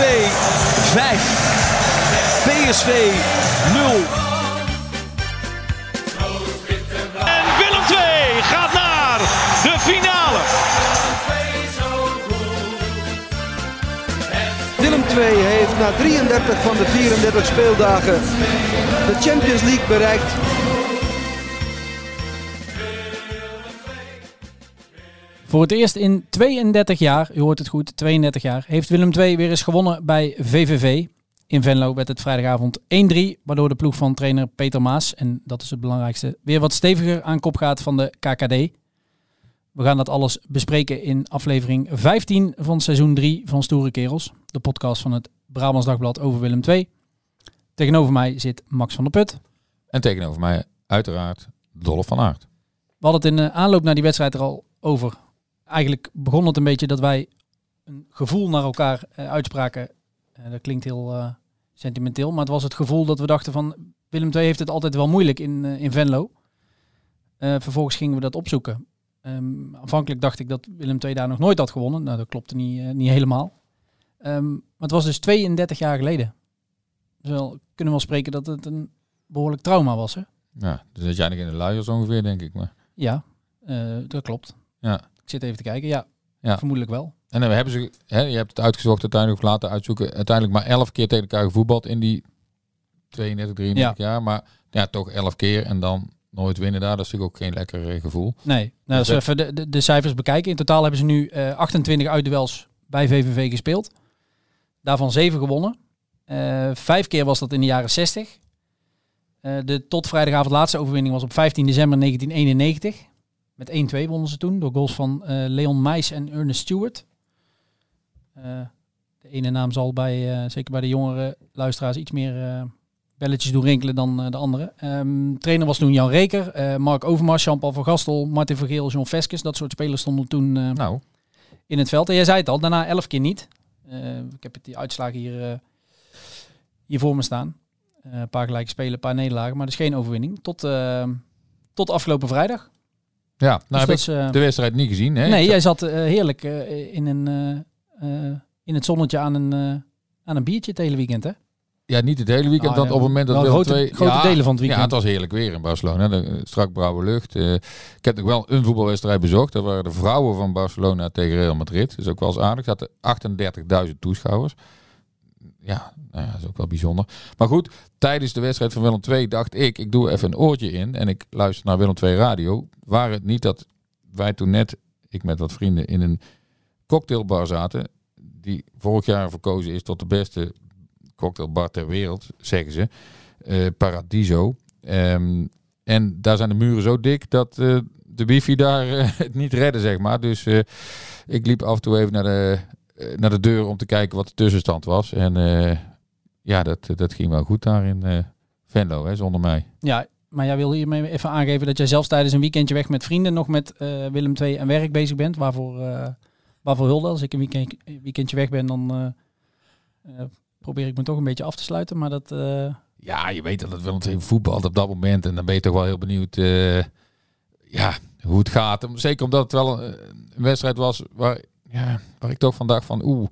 5. PSV 0. En Willem II gaat naar de finale. Willem II heeft na 33 van de 34 speeldagen de Champions League bereikt. Voor het eerst in 32 jaar, u hoort het goed, 32 jaar, heeft Willem II weer eens gewonnen bij VVV. In Venlo werd het vrijdagavond 1-3, waardoor de ploeg van trainer Peter Maes, en dat is het belangrijkste, weer wat steviger aan kop gaat van de KKD. We gaan dat alles bespreken in aflevering 15 van seizoen 3 van Stoere Kerels, de podcast van het Brabants Dagblad over Willem II. Tegenover mij zit Max van der Put. En tegenover mij uiteraard Dolf van Aert. We hadden het in de aanloop naar die wedstrijd er al over. Eigenlijk begon het een beetje dat wij een gevoel naar elkaar uitspraken. Dat klinkt heel sentimenteel, maar het was het gevoel dat we dachten van Willem II heeft het altijd wel moeilijk in Venlo. Vervolgens gingen we dat opzoeken. Aanvankelijk dacht ik dat Willem II daar nog nooit had gewonnen. Nou, dat klopte niet helemaal. Maar het was dus 32 jaar geleden. Dus kunnen wel spreken dat het een behoorlijk trauma was. Hè? Ja, dus dat jij nog in de luiers ongeveer, denk ik. Maar... ja, dat klopt. Ja. Zit even te kijken, ja, vermoedelijk wel. En dan hebben ze, je hebt het uitgezocht uiteindelijk, of laten uitzoeken, uiteindelijk maar 11 keer tegen elkaar gevoetbald in die 32, 33 jaar. Maar ja, toch 11 keer en dan nooit winnen daar, dat is natuurlijk ook geen lekker gevoel. Nee, nou, dus als we even de cijfers bekijken. In totaal hebben ze nu 28 uitduels bij VVV gespeeld. Daarvan 7 gewonnen. 5 keer was dat in de jaren 60. De tot vrijdagavond laatste overwinning was op 15 december 1991. Met 1-2 wonnen ze toen door goals van Leon Meis en Ernest Stewart. De ene naam zal bij, zeker bij de jongere luisteraars iets meer belletjes doen rinkelen dan de andere. Trainer was toen Jan Reker, Mark Overmars, Jean-Paul van Gastel, Martin van Geel, John Veskes. Dat soort spelers stonden toen in het veld. En jij zei het al, daarna 11 keer niet. Ik heb die uitslagen hier voor me staan. Een paar gelijke spelen, een paar nederlagen, maar dus geen overwinning. Tot afgelopen vrijdag. Ja, nou dus heb ik de wedstrijd niet gezien. Hè? Nee, jij zat heerlijk in het zonnetje aan een biertje het hele weekend, hè? Ja, niet het hele weekend. Dat op het moment dat Willem grote delen van het weekend. Ja, het was heerlijk weer in Barcelona. Strak blauwe lucht. Ik heb nog wel een voetbalwedstrijd bezocht. Dat waren de vrouwen van Barcelona tegen Real Madrid. Dat is ook wel eens aardig. Er zaten 38.000 toeschouwers. Ja, nou ja, dat is ook wel bijzonder. Maar goed, tijdens de wedstrijd van Willem II dacht ik doe even een oortje in en ik luister naar Willem II Radio. Waar het niet dat wij toen net, ik met wat vrienden, in een cocktailbar zaten, die vorig jaar verkozen is tot de beste cocktailbar ter wereld, zeggen ze. Paradiso. En daar zijn de muren zo dik dat de wifi daar het niet redden, zeg maar. Dus ik liep af en toe even naar de deur om te kijken wat de tussenstand was. En dat ging wel goed daar in Venlo, hè, zonder mij. Ja, maar jij wil hiermee even aangeven dat jij zelfs tijdens een weekendje weg met vrienden nog met Willem II en werk bezig bent. Waarvoor hulde. Als ik een weekendje weg ben, dan probeer ik me toch een beetje af te sluiten. Maar dat... ja, je weet dat het Willem II voetbalt op dat moment. En dan ben je toch wel heel benieuwd... hoe het gaat. Zeker omdat het wel een wedstrijd was waar ik toch vandaag van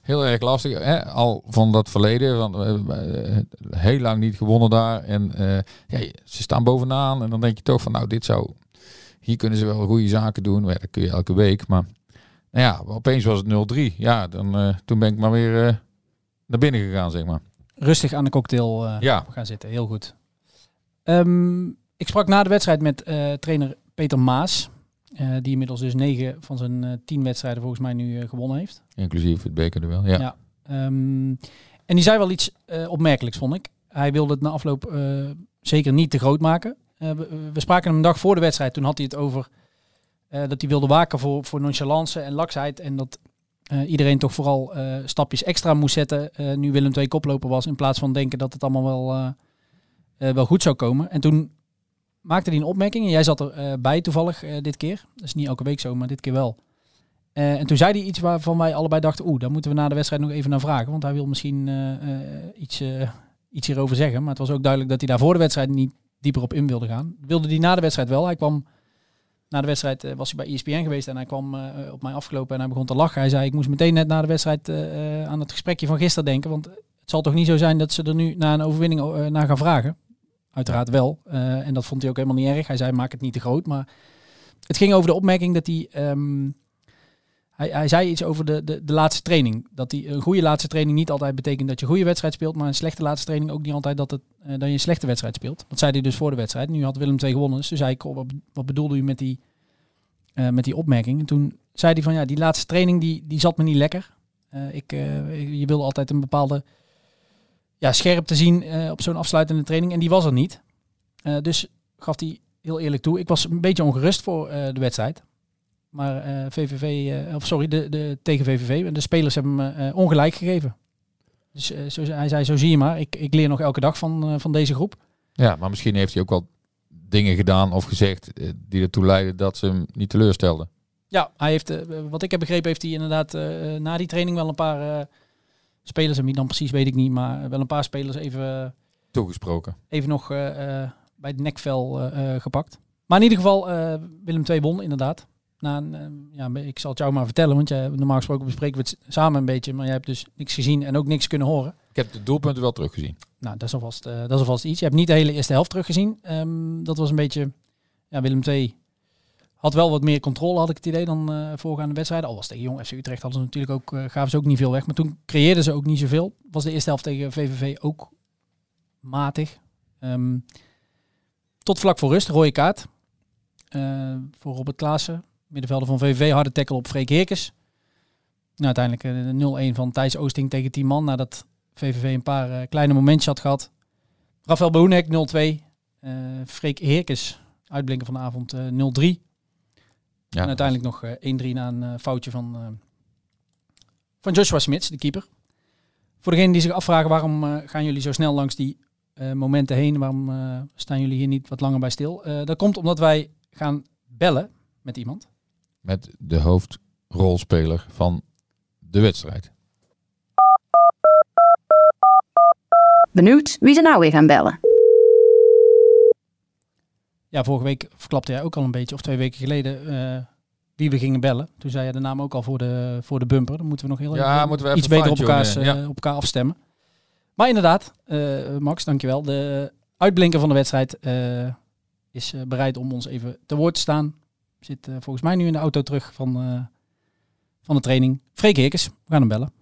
heel erg lastig. Hè? Al van dat verleden. Heel lang niet gewonnen daar. En ze staan bovenaan. En dan denk je toch van dit zou... Hier kunnen ze wel goede zaken doen. Maar dat kun je elke week. Maar opeens was het 0-3. Ja, toen ben ik maar weer naar binnen gegaan, zeg maar. Rustig aan de cocktail gaan zitten. Heel goed. Ik sprak na de wedstrijd met trainer Peter Maes. Die inmiddels dus 9 van zijn 10 wedstrijden volgens mij nu gewonnen heeft. Inclusief het bekerduel, ja. En die zei wel iets opmerkelijks, vond ik. Hij wilde het na afloop zeker niet te groot maken. We spraken hem een dag voor de wedstrijd. Toen had hij het over dat hij wilde waken voor nonchalance en laksheid. En dat iedereen toch vooral stapjes extra moest zetten. Nu Willem II koploper was. In plaats van denken dat het allemaal wel goed zou komen. En toen... maakte hij een opmerking en jij zat er bij toevallig dit keer. Dat is niet elke week zo, maar dit keer wel. En toen zei hij iets waarvan wij allebei dachten... daar moeten we na de wedstrijd nog even naar vragen. Want hij wil misschien iets hierover zeggen. Maar het was ook duidelijk dat hij daar voor de wedstrijd niet dieper op in wilde gaan. Wilde hij na de wedstrijd wel. Hij kwam Na de wedstrijd was hij bij ESPN geweest en hij kwam op mij afgelopen en hij begon te lachen. Hij zei, ik moest meteen net na de wedstrijd aan het gesprekje van gisteren denken. Want het zal toch niet zo zijn dat ze er nu na een overwinning naar gaan vragen? Uiteraard wel. En dat vond hij ook helemaal niet erg. Hij zei, maak het niet te groot. Maar het ging over de opmerking dat hij... Hij zei iets over de laatste training. Dat een goede laatste training niet altijd betekent dat je een goede wedstrijd speelt. Maar een slechte laatste training ook niet altijd dat je een slechte wedstrijd speelt. Dat zei hij dus voor de wedstrijd. Nu had Willem II gewonnen. Dus toen zei ik, wat bedoelde u met die opmerking? En toen zei hij van, ja, die laatste training die zat me niet lekker. Je wil altijd een bepaalde scherpte zien op zo'n afsluitende training. En die was er niet. Dus gaf hij heel eerlijk toe. Ik was een beetje ongerust voor de wedstrijd. Maar tegen VVV. De spelers hebben me ongelijk gegeven. Dus hij zei, zo zie je maar. Ik leer nog elke dag van deze groep. Ja, maar misschien heeft hij ook wel dingen gedaan of gezegd die ertoe leiden dat ze hem niet teleurstelden. Ja, hij heeft, wat ik heb begrepen, heeft hij inderdaad na die training wel een paar spelers, en wie dan precies weet ik niet, maar wel een paar spelers even... toegesproken. Even nog bij het nekvel gepakt. Maar in ieder geval, Willem II won inderdaad. Ik zal het jou maar vertellen, want normaal gesproken bespreken we het samen een beetje. Maar jij hebt dus niks gezien en ook niks kunnen horen. Ik heb de doelpunten wel teruggezien. Nou, dat is alvast iets. Je hebt niet de hele eerste helft teruggezien. Dat was een beetje... Ja, Willem II had wel wat meer controle, had ik het idee, dan voorgaande wedstrijden. Al was tegen Jong FC Utrecht, hadden ze natuurlijk ook, gaven ze ook niet veel weg. Maar toen creëerden ze ook niet zoveel. Was de eerste helft tegen VVV ook matig. Tot vlak voor rust, rode kaart. Voor Robert Klaassen. Middenvelder van VVV, harde tackle op Freek Heerkens. Nou, uiteindelijk 0-1 van Thijs Oosting tegen 10 man. Nadat VVV een paar kleine momentjes had gehad. Rafael Boonek 0-2. Freek Heerkens, uitblinker van de avond, 0-3. Ja, en uiteindelijk nog 1-3 na een foutje van Joshua Smits, de keeper. Voor degenen die zich afvragen, waarom gaan jullie zo snel langs die momenten heen? Waarom staan jullie hier niet wat langer bij stil? Dat komt omdat wij gaan bellen met iemand. Met de hoofdrolspeler van de wedstrijd. Benieuwd wie ze nou weer gaan bellen? Ja, vorige week verklapte jij ook al een beetje, of 2 weken geleden, wie we gingen bellen. Toen zei je de naam ook al voor de bumper. Dan moeten we nog heel even iets beter op elkaar afstemmen. Maar inderdaad, Max, dankjewel. De uitblinker van de wedstrijd is bereid om ons even te woord te staan. Zit volgens mij nu in de auto terug van de training. Freek Heerkens, we gaan hem bellen.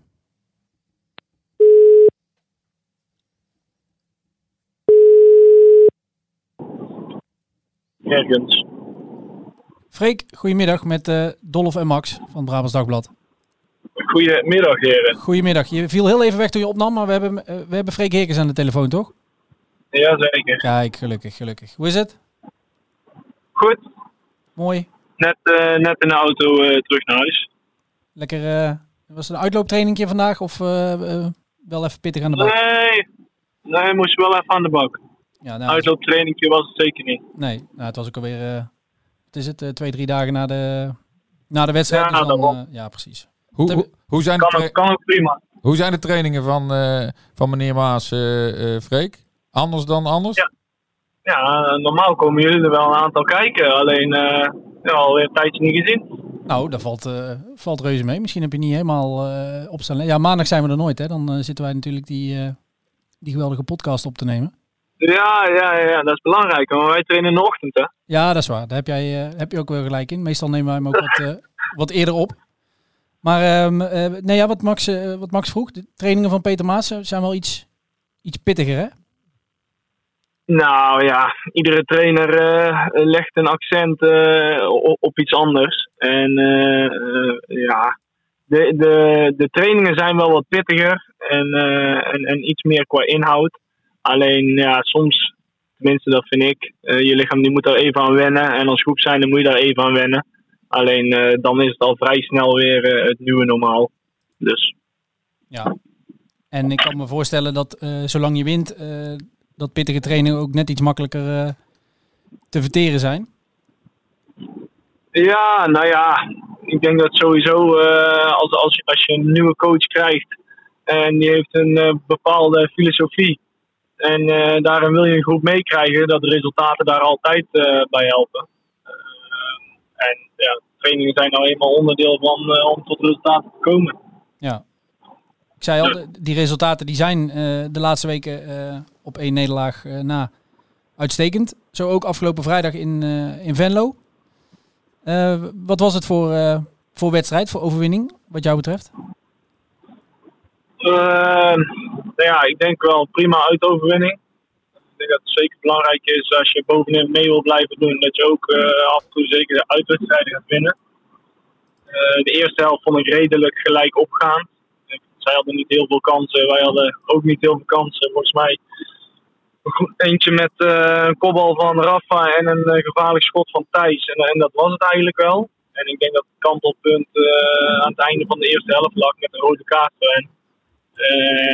Heerkens. Freek, goedemiddag met Dolf en Max van Brabants Dagblad. Goedemiddag, heren. Goedemiddag. Je viel heel even weg toen je opnam, maar we hebben Freek Heerkens aan de telefoon, toch? Jazeker. Kijk, gelukkig. Hoe is het? Goed. Mooi. Net in de auto terug naar huis. Lekker. Was het een uitlooptrainingje vandaag of wel even pittig aan de bak? Nee, moest wel even aan de bak. Ja, nou, uitlooptrainingje was het zeker niet. Nee, nou, het was ook alweer 2-3 dagen na de wedstrijd. Ja, dus dan, ja precies. Hoe zijn de trainingen van meneer Maes, Freek? Anders dan anders? Ja. Ja, normaal komen jullie er wel een aantal kijken, alleen alweer een tijdje niet gezien. Nou, dat valt reuze mee. Misschien heb je niet helemaal opstaan. Ja, maandag zijn we er nooit, hè? Dan zitten wij natuurlijk die geweldige podcast op te nemen. Ja, dat is belangrijk, want wij trainen in de ochtend, hè? Ja, dat is waar. Daar heb je ook wel gelijk in. Meestal nemen wij hem ook wat eerder op. Maar wat Max vroeg, de trainingen van Peter Maes zijn wel iets pittiger, hè? Nou ja, iedere trainer legt een accent op iets anders. En de trainingen zijn wel wat pittiger en iets meer qua inhoud. Alleen ja, soms, tenminste dat vind ik, je lichaam die moet daar even aan wennen. En als groep zijn, dan moet je daar even aan wennen. Alleen dan is het al vrij snel weer het nieuwe normaal. Dus. Ja, en ik kan me voorstellen dat zolang je wint... dat pittige trainingen ook net iets makkelijker te verteren zijn? Ja, nou ja. Ik denk dat sowieso als je een nieuwe coach krijgt... en die heeft een bepaalde filosofie... en daarin wil je een groep meekrijgen... dat de resultaten daar altijd bij helpen. En ja, trainingen zijn nou eenmaal onderdeel van om tot resultaten te komen. Ja. Ik zei al, die resultaten die zijn de laatste weken op 1 nederlaag na uitstekend. Zo ook afgelopen vrijdag in Venlo. Wat was het voor wedstrijd, voor overwinning, wat jou betreft? Ik denk wel een prima uitoverwinning. Ik denk dat het zeker belangrijk is als je bovenin mee wil blijven doen, dat je ook af en toe zeker de uitwedstrijden gaat winnen. De eerste helft vond ik redelijk gelijk opgaand. Zij hadden niet heel veel kansen, wij hadden ook niet heel veel kansen. Volgens mij eentje met een kopbal van Rafa en een gevaarlijk schot van Thijs. En dat was het eigenlijk wel. En ik denk dat het kantelpunt aan het einde van de eerste helft lag met een rode kaart.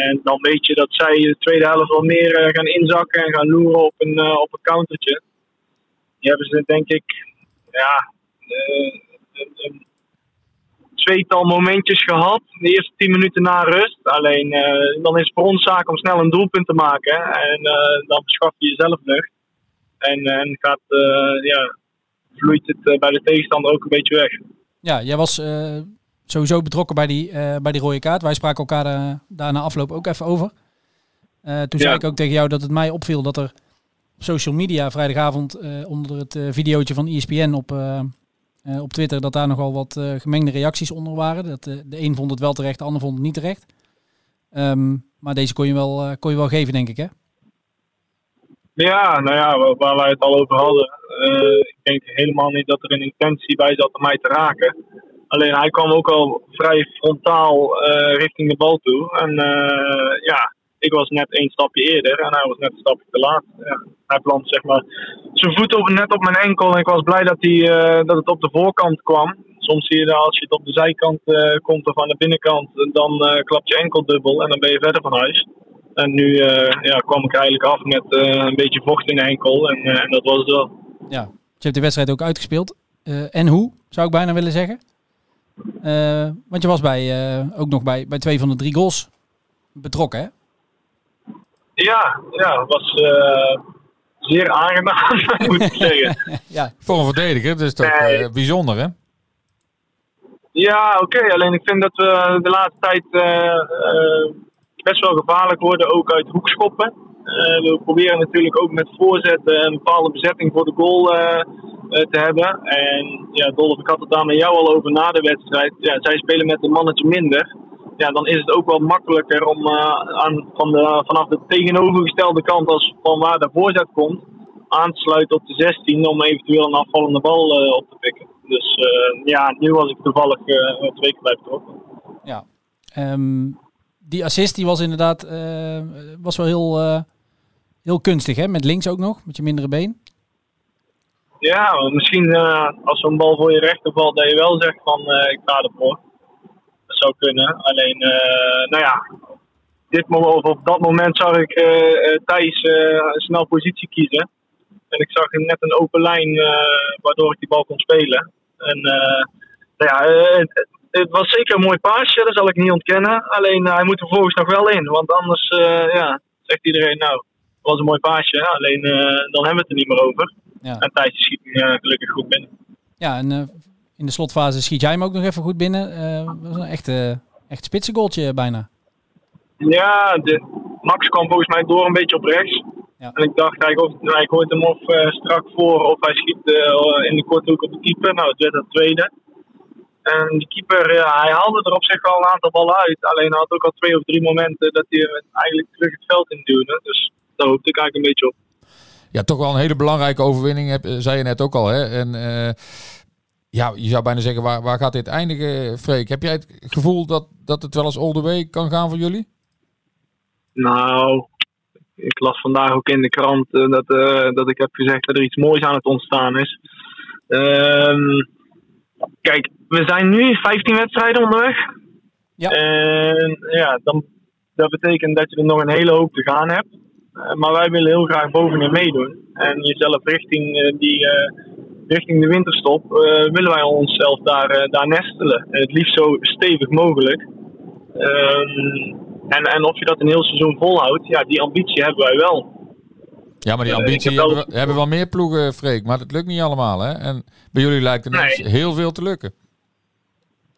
En dan weet je dat zij de tweede helft wel meer gaan inzakken en gaan loeren op een countertje. Die hebben ze denk ik een tweetal momentjes gehad. De eerste 10 minuten na rust. Alleen dan is het voor ons zaak om snel een doelpunt te maken. En dan verschaf je jezelf lucht. En gaat vloeit het bij de tegenstander ook een beetje weg. Ja, jij was sowieso betrokken bij die rode kaart. Wij spraken elkaar daar na afloop ook even over. Toen zei ik ook tegen jou dat het mij opviel dat er op social media vrijdagavond onder het videootje van ESPN op Twitter dat daar nogal wat gemengde reacties onder waren. Dat de een vond het wel terecht, de ander vond het niet terecht. Maar deze kon je wel geven, denk ik, hè? Ja, waar wij het al over hadden. Ik denk helemaal niet dat er een intentie bij zat om mij te raken. Alleen hij kwam ook al vrij frontaal richting de bal toe. En ik was net 1 stapje eerder en hij was net een stapje te laat. Ja, hij plantte zeg maar zijn voet net op mijn enkel en ik was blij dat het op de voorkant kwam. Soms zie je dat als je het op de zijkant komt of aan de binnenkant, dan klapt je enkel dubbel en dan ben je verder van huis. En nu kwam ik eigenlijk af met een beetje vocht in de enkel en dat was het wel. Ja, dus je hebt de wedstrijd ook uitgespeeld. En hoe, zou ik bijna willen zeggen. Want je was ook nog bij 2 van de 3 goals betrokken, hè? Ja, dat was zeer aangenaam, moet ik zeggen. Ja. Voor een verdediger, dus toch bijzonder, hè? Ja, oké. Alleen ik vind dat we de laatste tijd best wel gevaarlijk worden, ook uit hoekschoppen. We proberen natuurlijk ook met voorzetten een bepaalde bezetting voor de goal te hebben. En ja, Dolf, ik had het daar met jou al over na de wedstrijd. Ja, zij spelen met een mannetje minder. Ja, dan is het ook wel makkelijker om vanaf de tegenovergestelde kant als van waar de voorzet komt, aan te sluiten op de 16 om eventueel een afvallende bal op te pikken. Dus nu was ik toevallig 2 keer bij betrokken. Ja, die assist die was inderdaad wel heel kunstig, hè? Met links ook nog, met je mindere been. Ja, misschien als zo'n bal voor je rechter valt, dat je wel zegt van ik ga ervoor. Zou kunnen. Alleen, op dat moment zag ik Thijs snel positie kiezen. En ik zag net een open lijn waardoor ik die bal kon spelen. En het was zeker een mooi paasje, dat zal ik niet ontkennen. Alleen, hij moet er vervolgens nog wel in. Want anders, zegt iedereen, nou, het was een mooi paasje. Alleen, dan hebben we het er niet meer over. Ja. En Thijs schiet gelukkig goed binnen. Ja, en in de slotfase schiet jij hem ook nog even goed binnen. Dat was een echt spitsengoaltje bijna. Ja, Max kwam volgens mij door een beetje op rechts. Ja. En ik dacht, hij gooit hem of strak voor of hij schiet in de korte hoek op de keeper. Nou, het werd het tweede. En die keeper, hij haalde er op zich wel een aantal ballen uit. Alleen hij had ook al 2 of 3 momenten dat hij eigenlijk terug het veld in duwde. Dus daar hoopte ik eigenlijk een beetje op. Ja, toch wel een hele belangrijke overwinning, zei je net ook al, hè? En ja, je zou bijna zeggen, waar gaat dit eindigen, Freek? Heb jij het gevoel dat het wel eens all the way kan gaan voor jullie? Nou, ik las vandaag ook in de krant dat ik heb gezegd dat er iets moois aan het ontstaan is. Kijk, we zijn nu 15 wedstrijden onderweg. Ja. En dat betekent dat je er nog een hele hoop te gaan hebt. Maar wij willen heel graag bovenin meedoen. En jezelf richting richting de winterstop willen wij onszelf daar nestelen. Het liefst zo stevig mogelijk. En of je dat een heel seizoen volhoudt, ja, die ambitie hebben wij wel. Ja, maar die ambitie hebben wel meer ploegen, Freek. Maar dat lukt niet allemaal, hè? En bij jullie lijkt er heel veel te lukken.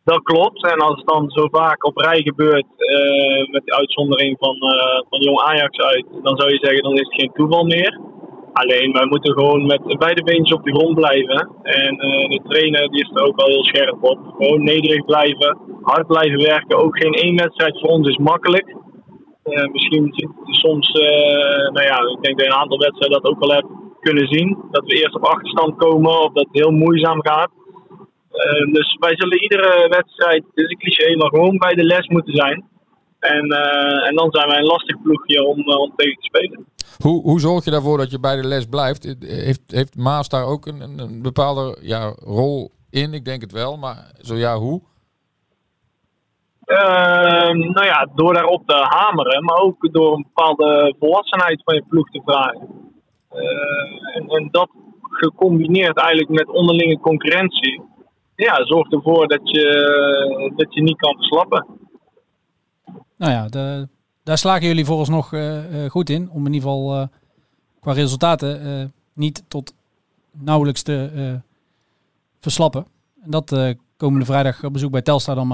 Dat klopt. En als het dan zo vaak op rij gebeurt, met de uitzondering van Jong Ajax uit, dan zou je zeggen, dan is het geen toeval meer. Alleen, wij moeten gewoon met beide beentjes op de grond blijven. En de trainer die is er ook wel heel scherp op. Gewoon nederig blijven, hard blijven werken. Ook geen één wedstrijd voor ons is makkelijk. Misschien soms, ik denk dat een aantal wedstrijden dat ook wel hebben kunnen zien. Dat we eerst op achterstand komen of dat het heel moeizaam gaat. Dus wij zullen iedere wedstrijd, het is een cliché, maar gewoon bij de les moeten zijn. En dan zijn wij een lastig ploegje om tegen te spelen. Hoe zorg je daarvoor dat je bij de les blijft? Heeft Maes daar ook een bepaalde rol in? Ik denk het wel, maar zo ja, hoe? Door daarop te hameren, maar ook door een bepaalde volwassenheid van je ploeg te vragen. En dat gecombineerd eigenlijk met onderlinge concurrentie, zorgt ervoor dat je niet kan verslappen. Nou ja, daar slagen jullie vooralsnog goed in. Om in ieder geval qua resultaten niet tot nauwelijks te verslappen. En dat komende vrijdag op bezoek bij Telstar dan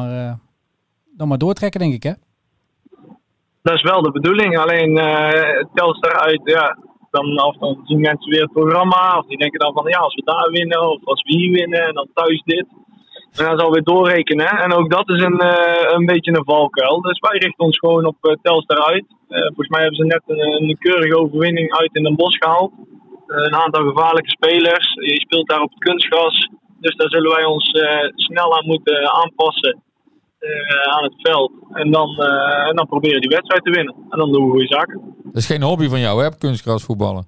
maar doortrekken, denk ik, hè? Dat is wel de bedoeling. Alleen Telstar uit, dan zien mensen weer het programma. Of die denken dan van, als we daar winnen, of als we hier winnen, en dan thuis dit. En dan zal weer doorrekenen. En ook dat is een beetje een valkuil. Dus wij richten ons gewoon op Telstar uit. Volgens mij hebben ze net een keurige overwinning uit in Den Bosch gehaald. Een aantal gevaarlijke spelers. Je speelt daar op het kunstgras. Dus daar zullen wij ons snel aan moeten aanpassen. Aan het veld. En dan proberen die wedstrijd te winnen. En dan doen we goede zaken. Dat is geen hobby van jou, hè? Kunstgras voetballen.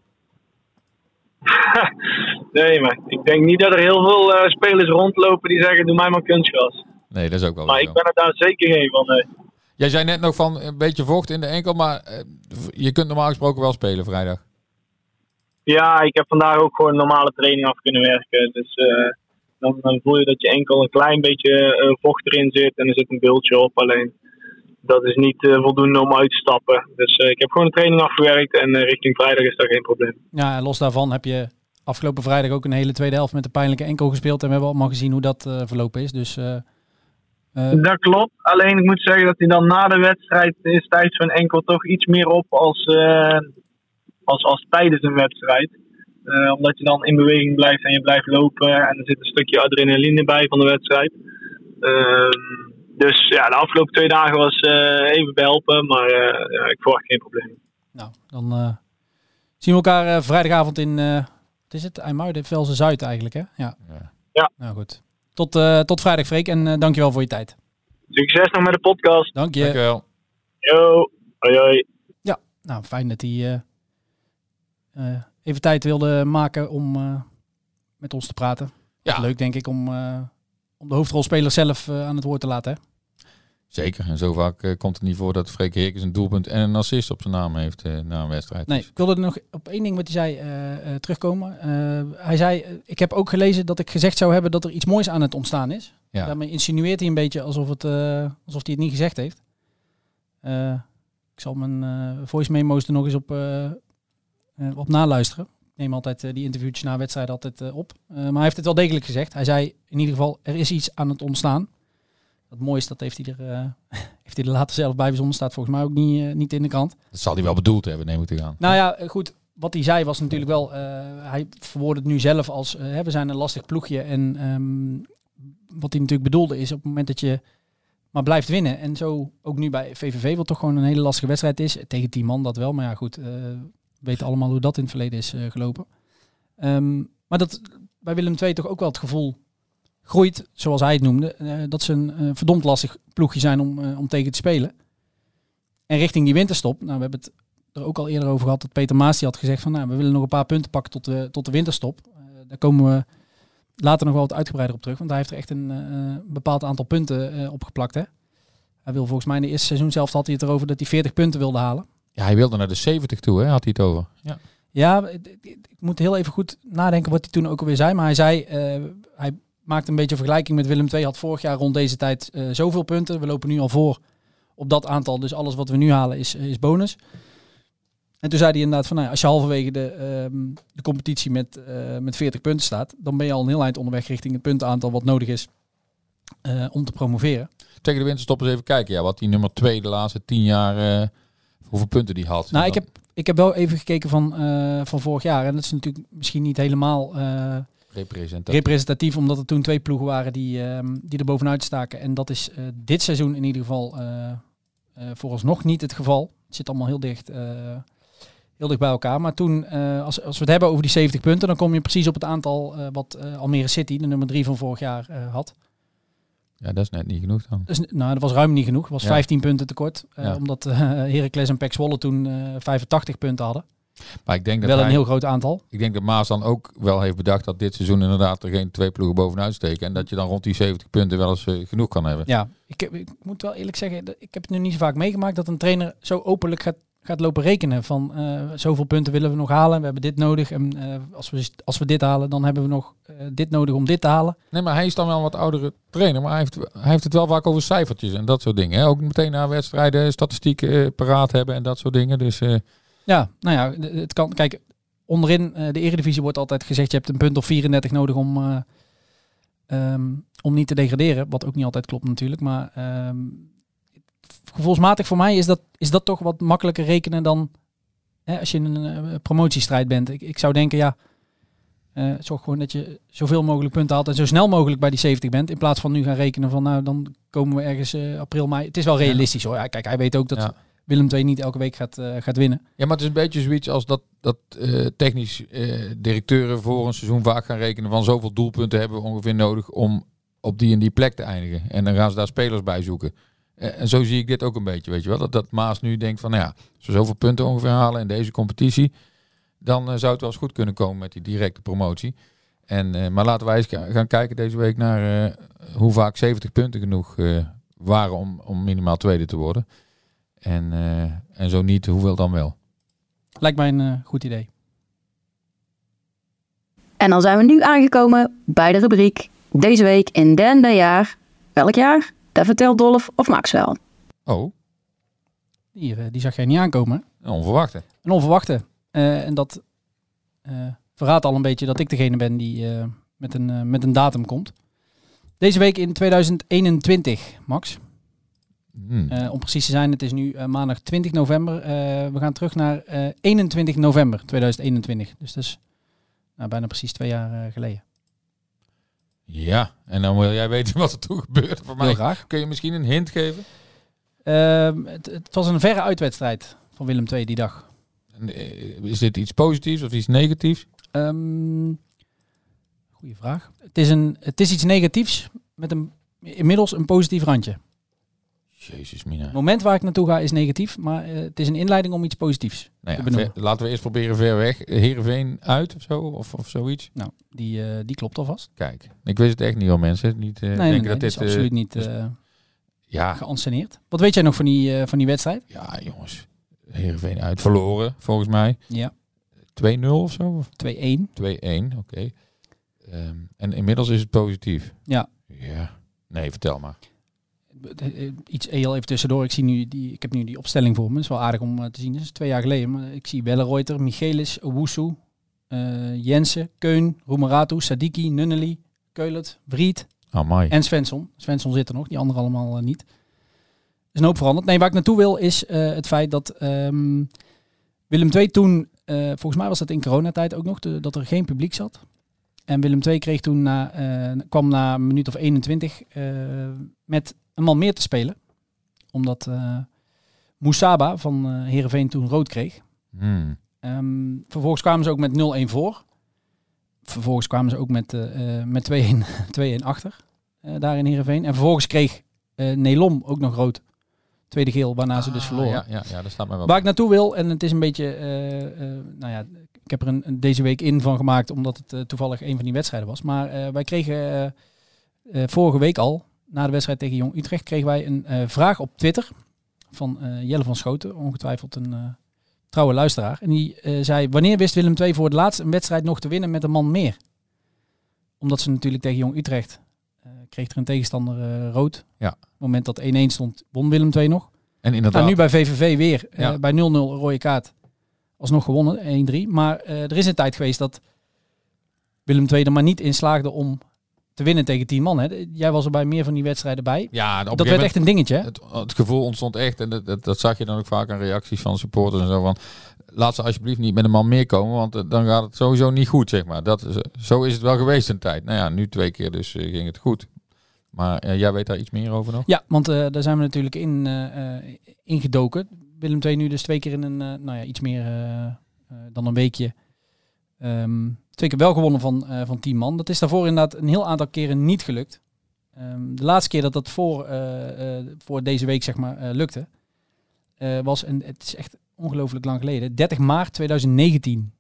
Nee, maar ik denk niet dat er heel veel spelers rondlopen die zeggen, doe mij maar kunstgras. Nee, dat is ook wel. Maar ik ben er daar zeker geen van. Nee. Jij zei net nog van een beetje vocht in de enkel, maar je kunt normaal gesproken wel spelen vrijdag. Ja, ik heb vandaag ook gewoon een normale training af kunnen werken. Dus dan voel je dat je enkel een klein beetje vocht erin zit en er zit een bultje op. Alleen dat is niet voldoende om uit te stappen. Dus ik heb gewoon de training afgewerkt en richting vrijdag is daar geen probleem. Ja, en los daarvan heb je afgelopen vrijdag ook een hele tweede helft met de pijnlijke enkel gespeeld. En we hebben allemaal gezien hoe dat verlopen is. Dus, dat klopt. Alleen ik moet zeggen dat hij dan na de wedstrijd is tijdens zo'n enkel toch iets meer op als tijdens een wedstrijd. Omdat je dan in beweging blijft en je blijft lopen. En er zit een stukje adrenaline bij van de wedstrijd. Dus de afgelopen 2 dagen was even behelpen. Maar ik verwacht geen probleem. Nou, dan zien we elkaar vrijdagavond in... wat is het? IJmuiden, Velsen-Zuid eigenlijk, hè? Ja. Nou goed. Tot vrijdag, Freek. En dankjewel voor je tijd. Succes nog met de podcast. Dank je. Dankjewel. Yo. Hoi, hoi. Ja, nou fijn dat hij... even tijd wilde maken om met ons te praten. Ja. Leuk, denk ik, om de hoofdrolspeler zelf aan het woord te laten. Hè? Zeker. En zo vaak komt het niet voor dat Freek Heerkens een doelpunt en een assist op zijn naam heeft na een wedstrijd. Nee, ik wilde er nog op één ding wat hij zei terugkomen. Hij zei, ik heb ook gelezen dat ik gezegd zou hebben dat er iets moois aan het ontstaan is. Ja. Daarmee insinueert hij een beetje alsof hij het niet gezegd heeft. Ik zal mijn voice memo's er nog eens op naluisteren. Ik neem altijd die interviewtjes na wedstrijd altijd op. Maar hij heeft het wel degelijk gezegd. Hij zei in ieder geval, er is iets aan het ontstaan. Dat mooie is, dat heeft hij er later zelf bij verzonnen. Staat volgens mij ook niet in de krant. Dat zal hij wel bedoeld hebben, neem ik te gaan. Nou ja, goed. Wat hij zei was natuurlijk wel... hij verwoordde het nu zelf als... we zijn een lastig ploegje. En wat hij natuurlijk bedoelde is... op het moment dat je maar blijft winnen. En zo ook nu bij VVV, wat toch gewoon een hele lastige wedstrijd is. Tegen 10 man dat wel, maar ja goed... We weten allemaal hoe dat in het verleden is gelopen. Maar dat bij Willem II toch ook wel het gevoel groeit, zoals hij het noemde, dat ze een verdomd lastig ploegje zijn om tegen te spelen. En richting die winterstop, nou, we hebben het er ook al eerder over gehad, dat Peter Maes die had gezegd van, nou, we willen nog een paar punten pakken tot de winterstop. Daar komen we later nog wel wat uitgebreider op terug, want hij heeft er echt een bepaald aantal punten op geplakt. Hè? Hij wil volgens mij in de eerste seizoen zelf, had hij het erover dat hij 40 punten wilde halen. Ja, hij wilde naar de 70 toe, hè? Had hij het over. Ja, ik moet heel even goed nadenken wat hij toen ook alweer zei. Maar hij zei, hij maakte een beetje een vergelijking met Willem II. Had vorig jaar rond deze tijd zoveel punten. We lopen nu al voor op dat aantal. Dus alles wat we nu halen is bonus. En toen zei hij inderdaad van, nou, als je halverwege de competitie met 40 punten staat, dan ben je al een heel eind onderweg richting het puntenaantal wat nodig is om te promoveren. Tegen de winterstop eens even kijken, ja, wat die nummer 2 de laatste 10 jaar, hoeveel punten die had. Nou, ik heb wel even gekeken van vorig jaar. En dat is natuurlijk misschien niet helemaal representatief, omdat er toen 2 ploegen waren die er bovenuit staken. En dat is dit seizoen in ieder geval vooralsnog niet het geval. Het zit allemaal heel dicht bij elkaar. Maar toen, als we het hebben over die 70 punten, dan kom je precies op het aantal wat Almere City, de nummer 3 van vorig jaar, had. Ja, dat is net niet genoeg dan. Dat was ruim niet genoeg. Dat was 15 punten tekort. Omdat Heracles en PEC Zwolle toen 85 punten hadden. Maar ik denk dat wel een heel groot aantal. Ik denk dat Maes dan ook wel heeft bedacht dat dit seizoen inderdaad er geen 2 ploegen bovenuit steken. En dat je dan rond die 70 punten wel eens genoeg kan hebben. Ja, ik moet wel eerlijk zeggen, ik heb het nu niet zo vaak meegemaakt dat een trainer zo openlijk gaat lopen rekenen. Van zoveel punten willen we nog halen. We hebben dit nodig. En als we dit halen, dan hebben we nog dit nodig om dit te halen. Nee, maar hij is dan wel een wat oudere trainer. Maar hij heeft het wel vaak over cijfertjes en dat soort dingen. Hè? Ook meteen na wedstrijden statistieken paraat hebben en dat soort dingen. Dus... Ja, nou ja, het kan. Kijk, onderin de Eredivisie wordt altijd gezegd, je hebt een punt of 34 nodig om niet te degraderen. Wat ook niet altijd klopt natuurlijk. Maar gevoelsmatig voor mij is dat toch wat makkelijker rekenen dan als je in een promotiestrijd bent. Ik zou denken, zorg gewoon dat je zoveel mogelijk punten haalt en zo snel mogelijk bij die 70 bent. In plaats van nu gaan rekenen van, nou, dan komen we ergens april, mei. Het is wel realistisch hoor. Ja, kijk, hij weet ook dat... Ja. Willem II niet elke week gaat winnen. Ja, maar het is een beetje zoiets als dat technisch directeuren voor een seizoen vaak gaan rekenen van zoveel doelpunten hebben we ongeveer nodig om op die en die plek te eindigen. En dan gaan ze daar spelers bij zoeken. En zo zie ik dit ook een beetje, weet je wel. Dat Maes nu denkt van, nou ja, als we zoveel punten ongeveer halen in deze competitie, dan zou het wel eens goed kunnen komen met die directe promotie. Maar laten wij eens gaan kijken deze week naar hoe vaak 70 punten genoeg waren om minimaal tweede te worden. En zo niet, hoeveel dan wel? Lijkt mij een goed idee. En dan zijn we nu aangekomen bij de rubriek. Deze week in derde jaar. Welk jaar? Dat vertelt Dolf of Max wel. Oh. Die zag jij niet aankomen. Een onverwachte. En dat verraadt al een beetje dat ik degene ben die met een datum komt. Deze week in 2021, Max. Om precies te zijn, het is nu maandag 20 november. We gaan terug naar 21 november 2021. Dus dat is bijna precies 2 jaar geleden. Ja, en dan wil jij weten wat er toen gebeurde voor mij. Heel graag. Kun je misschien een hint geven? Het was een verre uitwedstrijd van Willem II die dag. Is dit iets positiefs of iets negatiefs? Goeie vraag. Het is iets negatiefs met inmiddels een positief randje. Jezus mina. Het moment waar ik naartoe ga is negatief, maar het is een inleiding om iets positiefs te benoemen. Laten we eerst proberen ver weg. Heerenveen uit of zo, of zoiets? Nou, die klopt alvast. Kijk, ik wist het echt niet hoor mensen. Dit is absoluut niet geanceneerd. Wat weet jij nog van die wedstrijd? Ja jongens, Heerenveen uit. Verloren volgens mij. Ja. 2-0 of zo? 2-1. 2-1, oké. En inmiddels is het positief. Ja. Ja. Nee, vertel maar. Iets heel even tussendoor. Ik heb nu die opstelling voor me. Dat is wel aardig om te zien. Dat is 2 jaar geleden. Maar ik zie Wellenreuter, Michelis, Owusu, Jensen, Keun, Roemeratu, Sadiki, Nunnely, Keulert, Vriet en Svensson. Svensson zit er nog. Die anderen allemaal niet. Er is een hoop veranderd. Nee, waar ik naartoe wil is het feit dat Willem II toen... volgens mij was dat in coronatijd ook nog. Dat er geen publiek zat. En Willem II kreeg toen kwam na een minuut of 21 met... een man meer te spelen. Omdat Moussaba van Heerenveen toen rood kreeg. Vervolgens kwamen ze ook met 0-1 voor. Vervolgens kwamen ze ook met 2-1 achter. Daar in Heerenveen. En vervolgens kreeg Nelom ook nog rood. Tweede geel, waarna ze dus verloren. Ja, dat staat mij wel. Waar ik naartoe wil, en het is een beetje... ik heb er deze week in van gemaakt, omdat het toevallig een van die wedstrijden was. Maar wij kregen vorige week al... Na de wedstrijd tegen Jong Utrecht kregen wij een vraag op Twitter van Jelle van Schoten. Ongetwijfeld een trouwe luisteraar. En die zei, wanneer wist Willem II voor het laatst een wedstrijd nog te winnen met een man meer? Omdat ze natuurlijk tegen Jong Utrecht kreeg er een tegenstander rood. Ja. Op het moment dat 1-1 stond, won Willem II nog. En inderdaad. Nu bij VVV weer bij 0-0 een rode kaart. alsnog gewonnen, 1-3. Maar er is een tijd geweest dat Willem II er maar niet in slaagde om te winnen tegen 10 man. Hè? Jij was er bij meer van die wedstrijden bij. Ja, dat werd echt een dingetje. Hè? Het gevoel ontstond echt. En dat zag je dan ook vaak aan reacties van supporters en zo. Van, laat ze alsjeblieft niet met een man meer komen, want dan gaat het sowieso niet goed, zeg maar. Zo is het wel geweest een tijd. Nou ja, nu 2 keer dus ging het goed. Maar jij weet daar iets meer over nog? Ja, want daar zijn we natuurlijk ingedoken. Willem II nu dus 2 keer in een, nou ja, iets meer dan een weekje. 2 keer wel gewonnen van 10 man. Dat is daarvoor inderdaad een heel aantal keren niet gelukt. De laatste keer dat dat voor deze week, zeg maar, lukte, was, en het is echt ongelooflijk lang geleden, 30 maart 2019.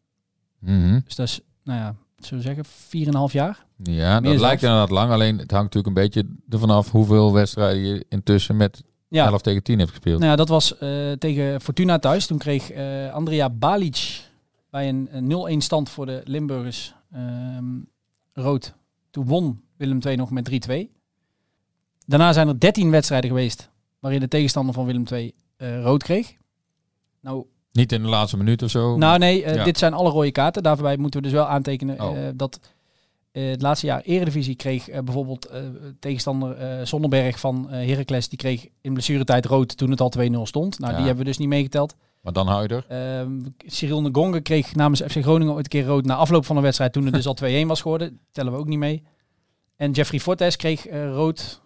Mm-hmm. Dus dat is, nou ja, zullen we zeggen, 4,5 jaar. Ja, dat lijkt inderdaad lang. Alleen het hangt natuurlijk een beetje ervan af hoeveel wedstrijden je intussen met 11 tegen 10 hebt gespeeld. Nou ja, dat was tegen Fortuna thuis. Toen kreeg Andrea Balic bij een 0-1 stand voor de Limburgers rood. Toen won Willem II nog met 3-2. Daarna zijn er 13 wedstrijden geweest waarin de tegenstander van Willem II rood kreeg. Nou, niet in de laatste minuut of zo? Nou nee, dit zijn alle rode kaarten. Daarbij moeten we dus wel aantekenen dat het laatste jaar Eredivisie kreeg bijvoorbeeld tegenstander Sonnenberg van Heracles. Die kreeg in blessuretijd rood toen het al 2-0 stond. Nou, die hebben we dus niet meegeteld. Maar dan hou je er. Cyril Ngonge kreeg namens FC Groningen ooit een keer rood na afloop van de wedstrijd toen het dus al 2-1 was geworden. Tellen we ook niet mee. En Jeffrey Fortes kreeg rood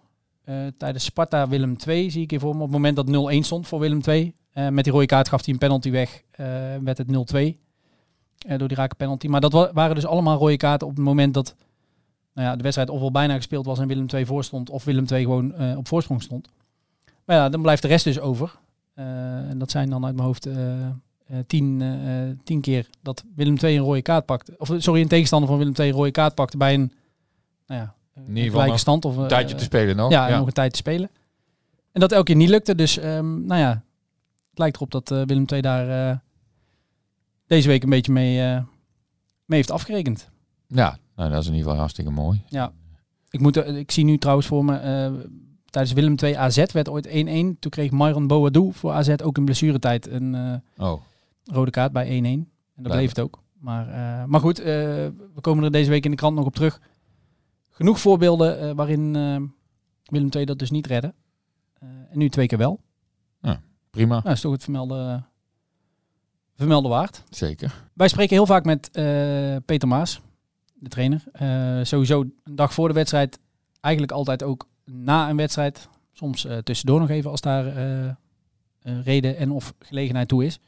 tijdens Sparta Willem II, zie ik hier voor me. Op het moment dat 0-1 stond voor Willem II. Met die rode kaart gaf hij een penalty weg. Werd het 0-2 door die rake penalty. Maar dat waren dus allemaal rode kaarten op het moment dat de wedstrijd ofwel bijna gespeeld was en Willem II voorstond, of Willem II gewoon op voorsprong stond. Maar ja, dan blijft de rest dus over. En dat zijn dan uit mijn hoofd 10 keer dat Willem II een rode kaart pakt. Of sorry, een tegenstander van Willem II een rode kaart pakt bij een gelijke stand. Of een tijdje te spelen nog. Ja, nog een tijd te spelen. En dat elke keer niet lukte. Dus het lijkt erop dat Willem II daar deze week een beetje mee heeft afgerekend. Ja, nou, dat is in ieder geval hartstikke mooi. Ja, ik zie nu trouwens voor me, tijdens Willem II AZ werd ooit 1-1. Toen kreeg Myron Boadou voor AZ ook in blessuretijd een rode kaart bij 1-1. En dat bleef het ook. Maar goed, we komen er deze week in de krant nog op terug. Genoeg voorbeelden waarin Willem II dat dus niet redde. En nu 2 keer wel. Ja, prima. Nou, dat is toch het vermelden waard. Zeker. Wij spreken heel vaak met Peter Maes, de trainer. Sowieso een dag voor de wedstrijd. Eigenlijk altijd ook na een wedstrijd. Soms tussendoor nog even als daar reden en of gelegenheid toe is.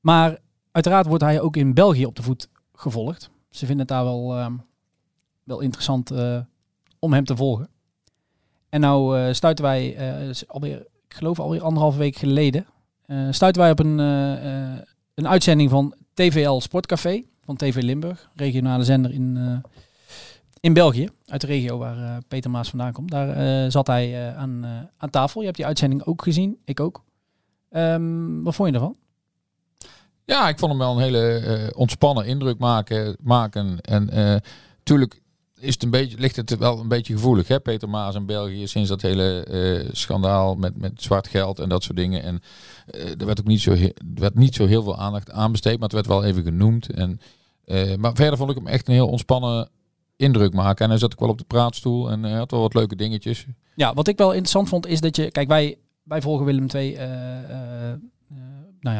Maar uiteraard wordt hij ook in België op de voet gevolgd. Ze vinden het daar wel interessant om hem te volgen. En nou stuiten wij alweer, ik geloof alweer 1,5 week geleden, stuiten wij op een uitzending van TVL Sportcafé van TV Limburg, regionale zender in België, uit de regio waar Peter Maes vandaan komt. Daar zat hij aan tafel. Je hebt die uitzending ook gezien, ik ook. Wat vond je ervan? Ja, ik vond hem wel een hele ontspannen indruk maken. En natuurlijk ligt het wel een beetje gevoelig, hè? Peter Maes in België, sinds dat hele schandaal met zwart geld en dat soort dingen. En er werd ook niet zo heel veel aandacht aan besteed, maar het werd wel even genoemd. Maar verder vond ik hem echt een heel ontspannen indruk maken. En hij zat ook wel op de praatstoel en hij had wel wat leuke dingetjes. Ja, wat ik wel interessant vond is dat kijk, wij volgen Willem II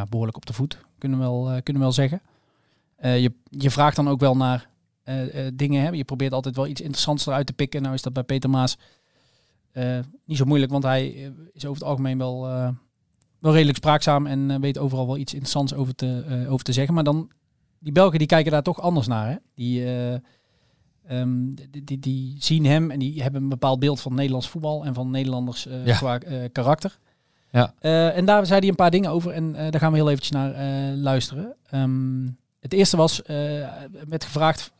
behoorlijk op de voet, kunnen we wel zeggen. Je vraagt dan ook wel naar dingen. Hè? Je probeert altijd wel iets interessants eruit te pikken. Nou is dat bij Peter Maes niet zo moeilijk, want hij is over het algemeen wel redelijk spraakzaam en weet overal wel iets interessants over te zeggen. Maar dan, die Belgen die kijken daar toch anders naar. Hè? Die zien hem en die hebben een bepaald beeld van Nederlands voetbal en van Nederlanders qua karakter. Ja. En daar zei hij een paar dingen over en daar gaan we heel eventjes naar luisteren. Het eerste was, werd gevraagd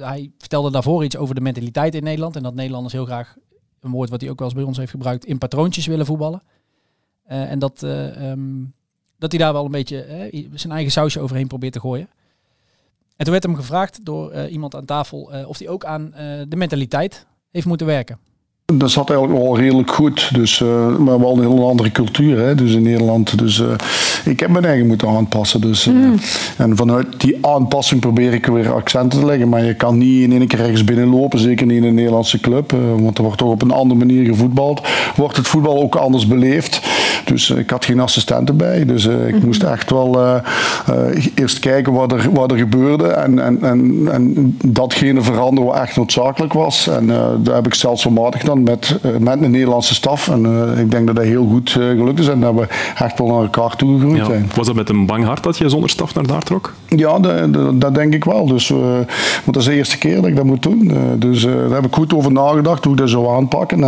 hij vertelde daarvoor iets over de mentaliteit in Nederland en dat Nederlanders heel graag, een woord wat hij ook wel eens bij ons heeft gebruikt, in patroontjes willen voetballen. En dat hij daar wel een beetje zijn eigen sausje overheen probeert te gooien. En toen werd hem gevraagd door iemand aan tafel of hij ook aan de mentaliteit heeft moeten werken. Dat zat eigenlijk al redelijk goed, dus, maar wel een heel andere cultuur, hè, dus in Nederland. Dus ik heb mijn eigen moeten aanpassen. Dus, en vanuit die aanpassing probeer ik weer accenten te leggen, maar je kan niet in één keer rechts binnenlopen, zeker niet in een Nederlandse club, want er wordt toch op een andere manier gevoetbald. Wordt het voetbal ook anders beleefd? Dus ik had geen assistenten bij, dus ik moest echt wel eerst kijken wat er gebeurde en datgene veranderen wat echt noodzakelijk was. En daar heb ik stelselmatig dan met een Nederlandse staf. En ik denk dat dat heel goed gelukt is en dat we echt wel naar elkaar toegegroeid zijn. Was dat met een bang hart dat je zonder staf naar daar trok? Ja, dat denk ik wel. Dus, want dat is de eerste keer dat ik dat moet doen. Dus daar heb ik goed over nagedacht hoe ik dat zou aanpakken.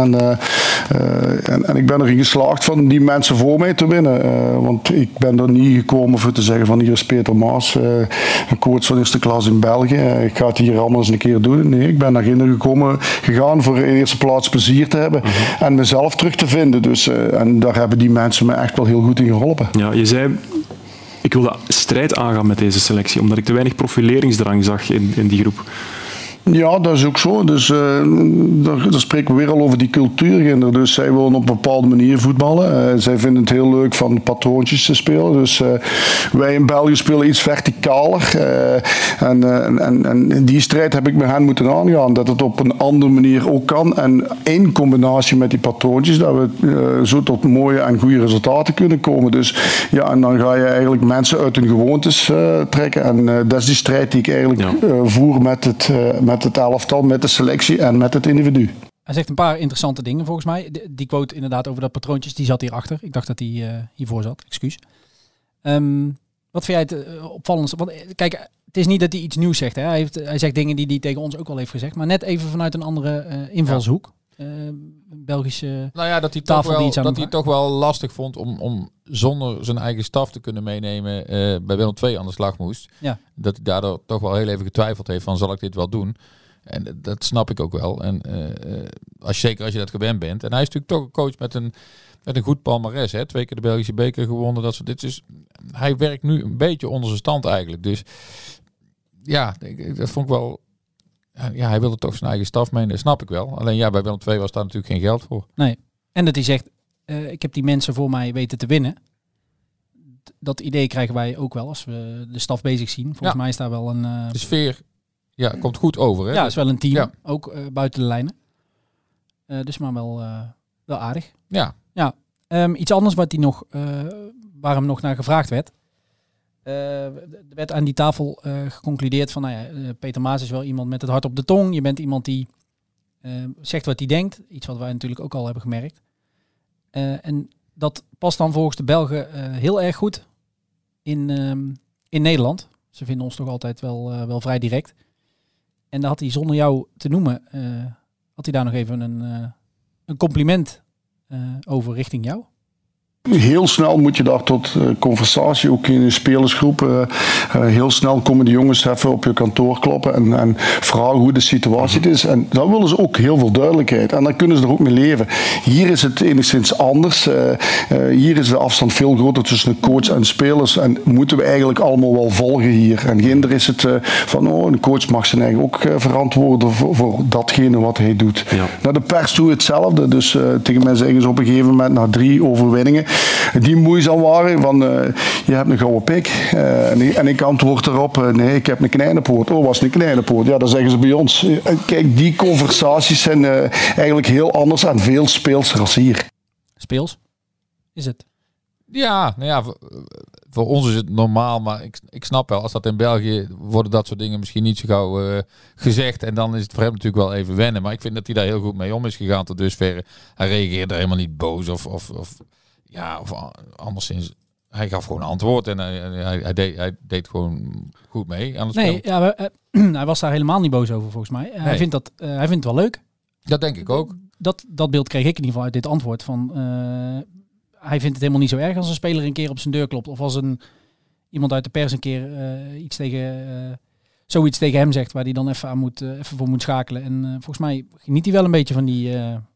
En ik ben erin geslaagd van die mensen voor mij te winnen. Want ik ben er niet gekomen voor te zeggen van hier is Peter Maes, een coach van eerste klas in België. Ik ga het hier allemaal eens een keer doen. Nee, ik ben daarin gegaan voor in eerste plaats plezier te hebben en mezelf terug te vinden. Dus, en daar hebben die mensen me echt wel heel goed in geholpen. Ja, je zei... Ik wilde strijd aangaan met deze selectie, omdat ik te weinig profileringsdrang zag in die groep. Ja, dat is ook zo. Dus daar spreken we weer al over die cultuur. Dus zij willen op een bepaalde manier voetballen. Zij vinden het heel leuk van patroontjes te spelen. Dus wij in België spelen iets verticaler. En die strijd heb ik met hen moeten aangaan. Dat het op een andere manier ook kan. En in combinatie met die patroontjes, dat we zo tot mooie en goede resultaten kunnen komen. Dus ja, en dan ga je eigenlijk mensen uit hun gewoontes trekken. En dat is die strijd die ik eigenlijk voer met het elftal, met de selectie en met het individu. Hij zegt een paar interessante dingen volgens mij. Die quote inderdaad over dat patroontjes, die zat hierachter. Ik dacht dat die hiervoor zat, excuus. Wat vind jij het opvallendste? Want, kijk, het is niet dat hij iets nieuws zegt. Hè? Hij zegt dingen die hij tegen ons ook al heeft gezegd. Maar net even vanuit een andere invalshoek. Ja. Belgische dat hij tafel die iets aan dat hij toch wel lastig vond om zonder zijn eigen staf te kunnen meenemen bij Willem II aan de slag moest. Ja. Dat hij daardoor toch wel heel even getwijfeld heeft van zal ik dit wel doen? En dat snap ik ook wel. En zeker als je dat gewend bent. En hij is natuurlijk toch een coach met een goed palmares. Hè? 2 keer de Belgische beker gewonnen. Dat soort, dit is, hij werkt nu een beetje onder zijn stand eigenlijk. Dus ja, dat vond ik wel... Ja, hij wilde toch zijn eigen staf meenemen, dat snap ik wel. Alleen ja, bij Willem II was daar natuurlijk geen geld voor. Nee. En dat hij zegt, ik heb die mensen voor mij weten te winnen. Dat idee krijgen wij ook wel als we de staf bezig zien. Volgens mij is daar wel een... de sfeer komt goed over. Hè? Ja, het is wel een team, ook buiten de lijnen. Dus maar wel aardig. Ja. Ja. Iets anders wat hij nog, waar hem nog naar gevraagd werd... Er werd aan die tafel geconcludeerd van Peter Maes is wel iemand met het hart op de tong. Je bent iemand die zegt wat hij denkt. Iets wat wij natuurlijk ook al hebben gemerkt. En dat past dan volgens de Belgen heel erg goed in Nederland. Ze vinden ons toch altijd wel vrij direct. En daar had hij zonder jou te noemen, had hij daar nog even een compliment over richting jou. Heel snel moet je daar tot conversatie, ook in de spelersgroep. Heel snel komen de jongens even op je kantoor kloppen en vragen hoe de situatie is. En dan willen ze ook heel veel duidelijkheid. En dan kunnen ze er ook mee leven. Hier is het enigszins anders. Hier is de afstand veel groter tussen de coach en spelers. En moeten we eigenlijk allemaal wel volgen hier. En ginder is het van, een coach mag zijn eigen ook verantwoorden voor datgene wat hij doet. Ja. Naar de pers toe hetzelfde. Dus tegen mij zeggen ze op een gegeven moment, na 3 overwinningen, die moeizaam waren van je hebt een gouden pik en ik antwoord erop nee, ik heb een knijnenpoot. Oh, was een knijnenpoot? Ja, dat zeggen ze bij ons. Kijk, die conversaties zijn eigenlijk heel anders en veel speelser als hier. Speels? Is het? Ja, voor ons is het normaal, maar ik snap wel, als dat in België worden dat soort dingen misschien niet zo gauw gezegd en dan is het voor hem natuurlijk wel even wennen, maar ik vind dat hij daar heel goed mee om is gegaan tot dusver. Hij reageerde helemaal niet boos of ja, of anderszins, hij gaf gewoon een antwoord en hij deed gewoon goed mee aan het spel. Hij was daar helemaal niet boos over volgens mij. Hij vindt dat, hij vindt het wel leuk. Dat denk ik ook. Dat beeld kreeg ik in ieder geval uit dit antwoord van, hij vindt het helemaal niet zo erg als een speler een keer op zijn deur klopt of als iemand uit de pers een keer zoiets tegen hem zegt waar hij dan even voor moet schakelen. En volgens mij geniet hij wel een beetje van die...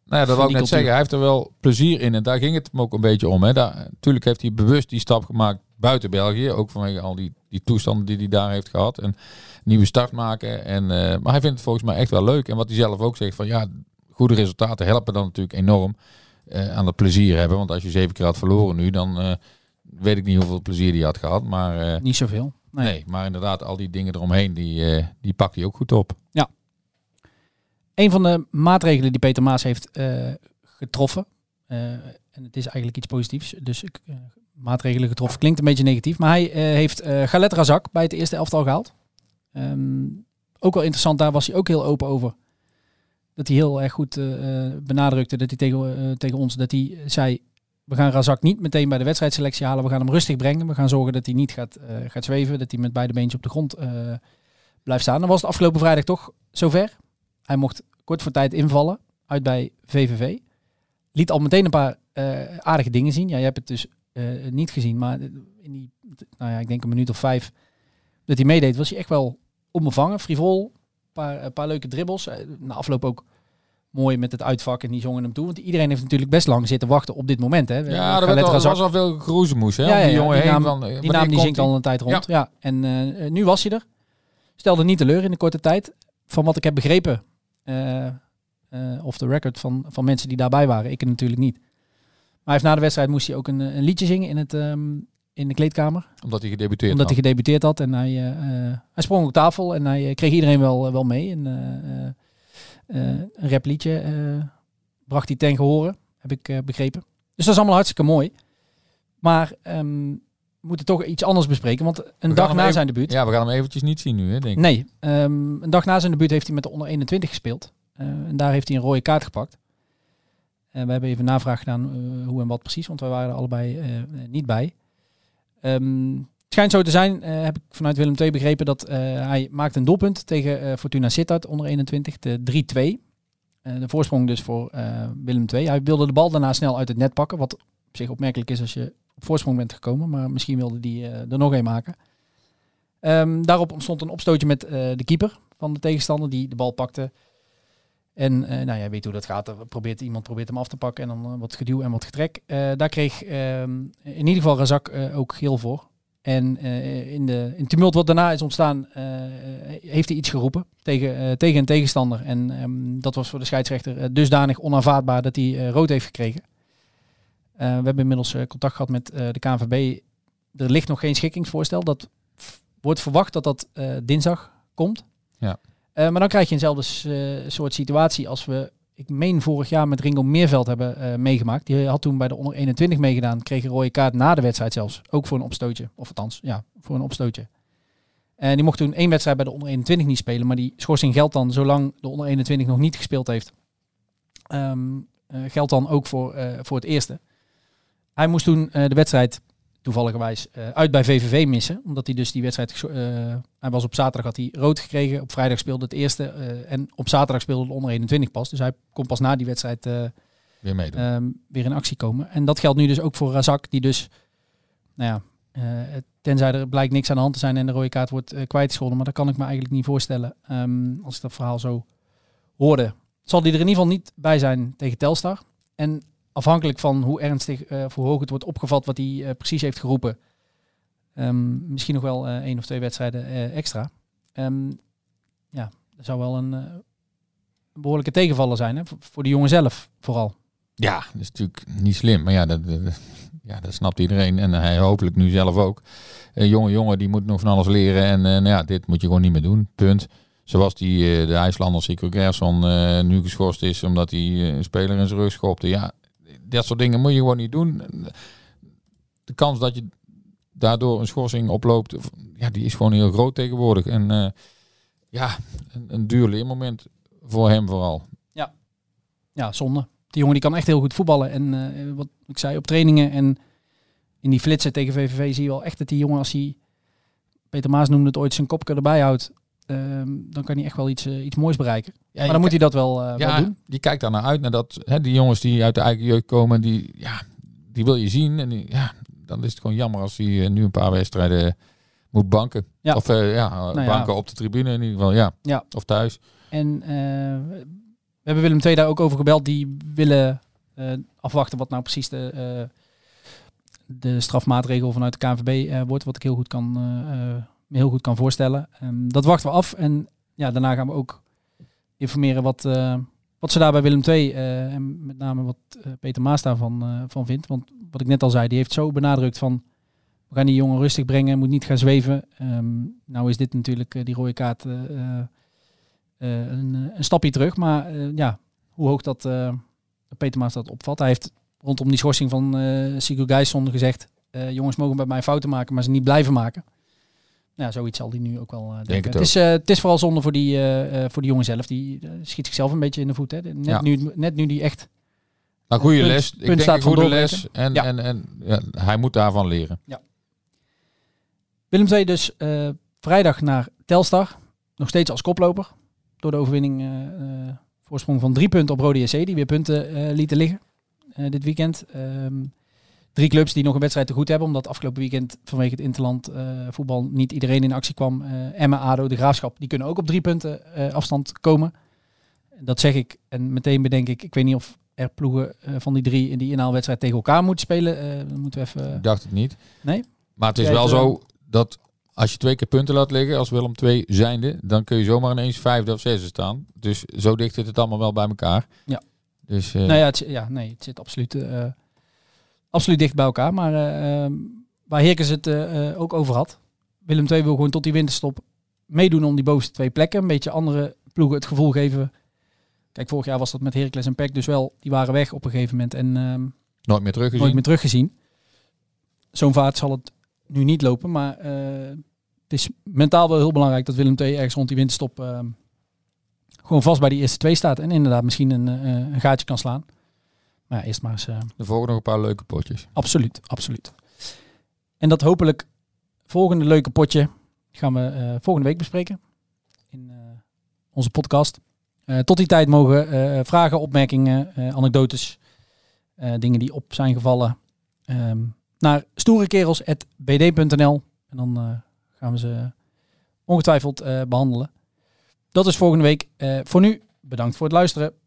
dat wil ik net zeggen. Hij heeft er wel plezier in. En daar ging het hem ook een beetje om. Hè. Natuurlijk heeft hij bewust die stap gemaakt buiten België. Ook vanwege al die toestanden die hij daar heeft gehad. En nieuwe start maken. Maar hij vindt het volgens mij echt wel leuk. En wat hij zelf ook zegt. Van, ja, goede resultaten helpen dan natuurlijk enorm aan dat plezier hebben. Want als je 7 keer had verloren nu, dan weet ik niet hoeveel plezier die had gehad. Maar, niet zoveel. Nee, maar inderdaad, al die dingen eromheen, die pakt hij ook goed op. Ja. Een van de maatregelen die Peter Maes heeft getroffen, en het is eigenlijk iets positiefs, dus maatregelen getroffen klinkt een beetje negatief, maar hij heeft Khaled Razak bij het eerste elftal gehaald. Ook wel interessant, daar was hij ook heel open over. Dat hij heel erg goed benadrukte, dat hij tegen ons, dat hij zei, we gaan Razak niet meteen bij de wedstrijdselectie halen, we gaan hem rustig brengen, we gaan zorgen dat hij niet gaat zweven, dat hij met beide beentjes op de grond blijft staan. Dan was het afgelopen vrijdag toch zover. Hij mocht kort voor tijd invallen, uit bij VVV. Liet al meteen een paar aardige dingen zien. Ja, je hebt het dus niet gezien, maar in die, nou ja, ik denk een minuut of 5 dat hij meedeed, was hij echt wel onbevangen, frivol. Een paar leuke dribbels. Na afloop ook mooi met het uitvak en die zongen hem toe. Want iedereen heeft natuurlijk best lang zitten wachten op dit moment. Hè. Ja, er was al veel groezemoes. Ja, die jongen heen. Die naam die zingt al een tijd rond. Ja. Ja. En nu was hij er. Stelde niet teleur in de korte tijd. Van wat ik heb begrepen, off the record van mensen die daarbij waren. Ik natuurlijk niet. Maar hij heeft na de wedstrijd moest hij ook een liedje zingen in de kleedkamer. Omdat hij gedebuteerd had. En hij sprong op tafel en hij kreeg iedereen wel mee. En, een rap liedje bracht hij ten gehore, heb ik begrepen. Dus dat is allemaal hartstikke mooi. Maar we moeten toch iets anders bespreken. Want een dag na zijn debuut... Ja, we gaan hem eventjes niet zien nu, hè, denk ik. Nee, een dag na zijn debuut heeft hij met de onder 21 gespeeld. En daar heeft hij een rode kaart gepakt. We hebben even navraag gedaan hoe en wat precies, want wij waren er allebei niet bij. Het schijnt zo te zijn, heb ik vanuit Willem II begrepen, dat hij maakt een doelpunt tegen Fortuna Sittard, onder 21, de 3-2. De voorsprong dus voor Willem II. Hij wilde de bal daarna snel uit het net pakken, wat op zich opmerkelijk is als je op voorsprong bent gekomen, maar misschien wilde hij er nog een maken. Daarop ontstond een opstootje met de keeper van de tegenstander, die de bal pakte. En nou ja, weet hoe dat gaat. Iemand probeert hem af te pakken en dan wat geduw en wat getrek. Daar kreeg in ieder geval Razak ook geel voor. En in het tumult wat daarna is ontstaan, heeft hij iets geroepen tegen een tegenstander. En dat was voor de scheidsrechter dusdanig onaanvaardbaar dat hij rood heeft gekregen. We hebben inmiddels contact gehad met de KNVB. Er ligt nog geen schikkingsvoorstel. Dat wordt verwacht dat dat dinsdag komt. Ja. Maar dan krijg je eenzelfde soort situatie als ik meen vorig jaar met Ringo Meerveld hebben meegemaakt. Die had toen bij de onder 21 meegedaan, kreeg een rode kaart na de wedstrijd zelfs. Ook voor een opstootje, of althans, ja, voor een opstootje. En die mocht toen 1 wedstrijd bij de onder 21 niet spelen, maar die schorsing geldt dan, zolang de onder 21 nog niet gespeeld heeft, geldt dan ook voor het eerste. Hij moest toen de wedstrijd, toevalligerwijs, uit bij VVV missen. Omdat hij dus die wedstrijd... hij was op zaterdag, had hij rood gekregen. Op vrijdag speelde het eerste. En op zaterdag speelde de onder 21 pas. Dus hij kon pas na die wedstrijd weer meedoen. Weer in actie komen. En dat geldt nu dus ook voor Razak. Die dus... Nou ja, tenzij er blijkt niks aan de hand te zijn en de rode kaart wordt kwijtgescholden. Maar dat kan ik me eigenlijk niet voorstellen. Als ik dat verhaal zo hoorde. Zal hij er in ieder geval niet bij zijn tegen Telstar. En... afhankelijk van hoe ernstig, of hoe hoog het wordt opgevat wat hij precies heeft geroepen. Misschien nog wel 1 of 2 wedstrijden extra. Ja, dat zou wel een behoorlijke tegenvaller zijn. Hè? Voor de jongen zelf vooral. Ja, dat is natuurlijk niet slim. Maar ja, dat snapt iedereen. En hij hopelijk nu zelf ook. Jongen, die moet nog van alles leren. En nou ja, dit moet je gewoon niet meer doen. Punt. Zoals de IJslander Sigurd Geisson nu geschorst is omdat hij een speler in zijn rug schopte. Ja. Dat soort dingen moet je gewoon niet doen. De kans dat je daardoor een schorsing oploopt, ja, die is gewoon heel groot tegenwoordig. En ja, een duur leermoment voor hem vooral. Ja. Ja, zonde. Die jongen die kan echt heel goed voetballen. En wat ik zei, op trainingen en in die flitsen tegen VVV zie je wel echt dat die jongen, als hij, Peter Maes noemde het ooit, zijn kopje erbij houdt, dan kan hij echt wel iets moois bereiken. Ja, maar dan moet hij dat wel doen. Die kijkt daar naar uit. Naar dat, hè, die jongens die uit de eigen jeugd komen, die wil je zien. En dan is het gewoon jammer als hij nu een paar wedstrijden moet banken. Ja. Of banken op de tribune in ieder geval. Ja. Ja. Of thuis. En we hebben Willem II daar ook over gebeld. Die willen afwachten wat nou precies de strafmaatregel vanuit de KNVB wordt. Wat ik me heel goed kan voorstellen. Dat wachten we af. En ja, daarna gaan we ook informeren wat Wat ze daar bij Willem II, en met name wat Peter Maes daarvan van vindt. Want wat ik net al zei, die heeft zo benadrukt van... we gaan die jongen rustig brengen, moet niet gaan zweven. Nou is dit natuurlijk, die rode kaart, een stapje terug. Maar ja, hoe hoog dat Peter Maes dat opvat. Hij heeft rondom die schorsing van Sigurd Geisson gezegd... jongens mogen bij mij fouten maken, maar ze niet blijven maken. Nou, zoiets zal die nu ook wel denken. Het is vooral zonde voor die jongen zelf. Die schiet zichzelf een beetje in de voet. Hè. Net nu die echt... Nou, goede les. Ik denk een goede les. En hij moet daarvan leren. Ja. Willem II dus vrijdag naar Telstar. Nog steeds als koploper. Door de overwinning voorsprong van 3 punten op Rode SC. Die weer punten lieten liggen dit weekend. 3 clubs die nog een wedstrijd te goed hebben. Omdat afgelopen weekend vanwege het interland voetbal niet iedereen in actie kwam. Emma, ADO, De Graafschap. Die kunnen ook op 3 punten afstand komen. Dat zeg ik. En meteen bedenk ik. Ik weet niet of... er ploegen van die 3 in die inhaalwedstrijd tegen elkaar moeten spelen. Moeten we even... Ik dacht het niet. Nee? Maar het is wel zo dat als je 2 keer punten laat liggen, als Willem II zijnde, dan kun je zomaar ineens 5e of 6e staan. Dus zo dicht zit het allemaal wel bij elkaar. Ja. Dus, het zit absoluut dicht bij elkaar. Maar waar Heerkens het ook over had, Willem II wil gewoon tot die winterstop meedoen om die bovenste 2 plekken. Een beetje andere ploegen het gevoel geven... Kijk, vorig jaar was dat met Heracles en PEC dus wel. Die waren weg op een gegeven moment en nooit meer teruggezien. Zo'n vaart zal het nu niet lopen. Maar het is mentaal wel heel belangrijk dat Willem II ergens rond die winterstop gewoon vast bij die eerste 2 staat. En inderdaad misschien een gaatje kan slaan. Maar ja, eerst maar eens... er volgen nog een paar leuke potjes. Absoluut, absoluut. En dat hopelijk volgende leuke potje gaan we volgende week bespreken. In onze podcast. Tot die tijd mogen vragen, opmerkingen, anekdotes, dingen die op zijn gevallen, naar stoerekerels@bd.nl. En dan gaan we ze ongetwijfeld behandelen. Dat is volgende week. Voor nu, bedankt voor het luisteren.